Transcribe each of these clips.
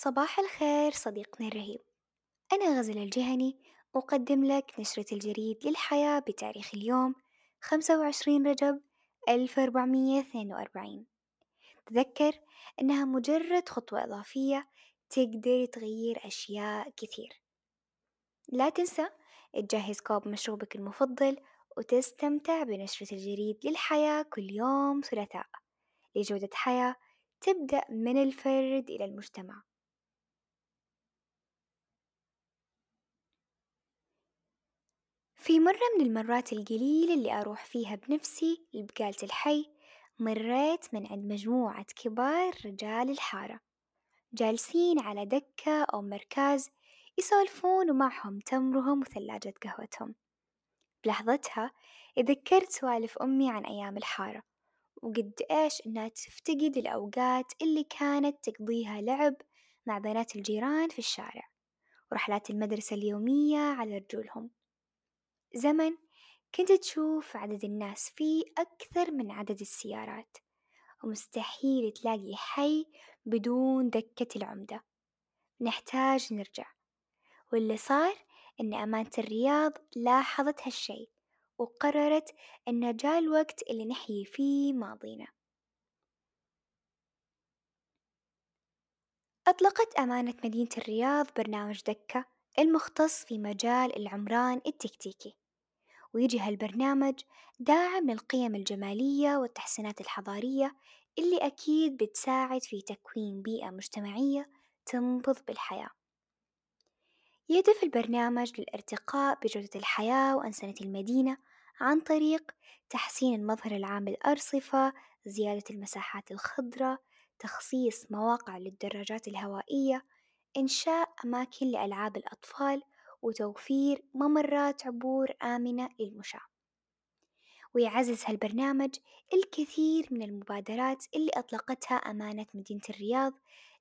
صباح الخير صديقنا الرهيب، أنا غزل الجهني أقدم لك نشرة الجريد للحياة بتاريخ اليوم 25 رجب 1442. تذكر أنها مجرد خطوة إضافية تقدر تغير أشياء كثير. لا تنسى تجهز كوب مشروبك المفضل وتستمتع بنشرة الجريد للحياة كل يوم ثلاثاء لجودة حياة تبدأ من الفرد إلى المجتمع. في مرة من المرات القليلة اللي أروح فيها بنفسي لبقالة الحي، مريت من عند مجموعة كبار رجال الحارة جالسين على دكة أو مركز يسولفون، ومعهم تمرهم وثلاجة قهوتهم. بلحظتها تذكرت سوالف أمي عن أيام الحارة، وقد إيش إنها تفتقد الأوقات اللي كانت تقضيها لعب مع بنات الجيران في الشارع ورحلات المدرسة اليومية على رجولهم. زمن كنت تشوف عدد الناس فيه أكثر من عدد السيارات، ومستحيل تلاقي حي بدون دكة العمدة. نحتاج نرجع. واللي صار إن أمانة الرياض لاحظت هالشي وقررت أن جاء الوقت اللي نحيي فيه ماضينا. أطلقت أمانة مدينة الرياض برنامج دكة المختص في مجال العمران التكتيكي، ويجي هالبرنامج داعم للقيم الجمالية والتحسينات الحضارية اللي أكيد بتساعد في تكوين بيئة مجتمعية تنبض بالحياة. يهدف البرنامج للارتقاء بجودة الحياة وأنسنة المدينة عن طريق تحسين المظهر العام للأرصفة، زيادة المساحات الخضراء، تخصيص مواقع للدراجات الهوائية، إنشاء أماكن لألعاب الأطفال، وتوفير ممرات عبور آمنة للمشاة. ويعزز هالبرنامج الكثير من المبادرات اللي أطلقتها أمانة مدينة الرياض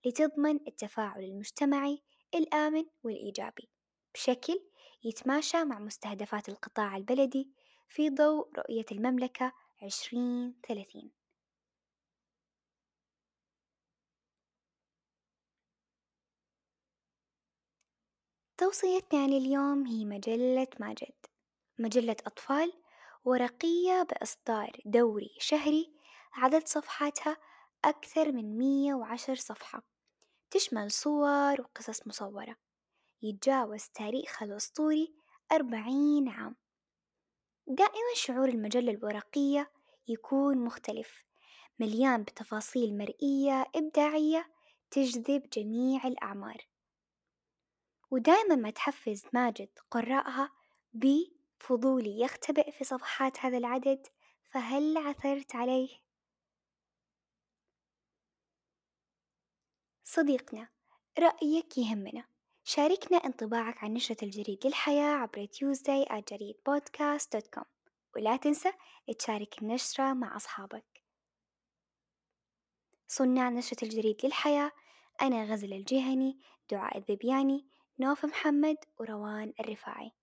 لتضمن التفاعل المجتمعي الآمن والإيجابي بشكل يتماشى مع مستهدفات القطاع البلدي في ضوء رؤية المملكة 2030. توصيتنا لليوم هي مجلة ماجد، مجلة أطفال ورقية بإصدار دوري شهري، عدد صفحاتها أكثر من 110 صفحة، تشمل صور وقصص مصورة، يتجاوز تاريخها الأسطوري 40 عام. دائما شعور المجلة الورقية يكون مختلف، مليان بتفاصيل مرئية إبداعية تجذب جميع الأعمار. ودائما ما تحفز ماجد قراءها بفضولي يختبئ في صفحات هذا العدد، فهل عثرت عليه؟ صديقنا، رأيك يهمنا. شاركنا انطباعك عن نشرة الجريد للحياة عبر tuesday@jaridpodcast.com، ولا تنسى تشارك النشرة مع أصحابك. صنع نشرة الجريد للحياة أنا غزل الجهني، دعاء الذبياني، نوف محمد، وروان الرفاعي.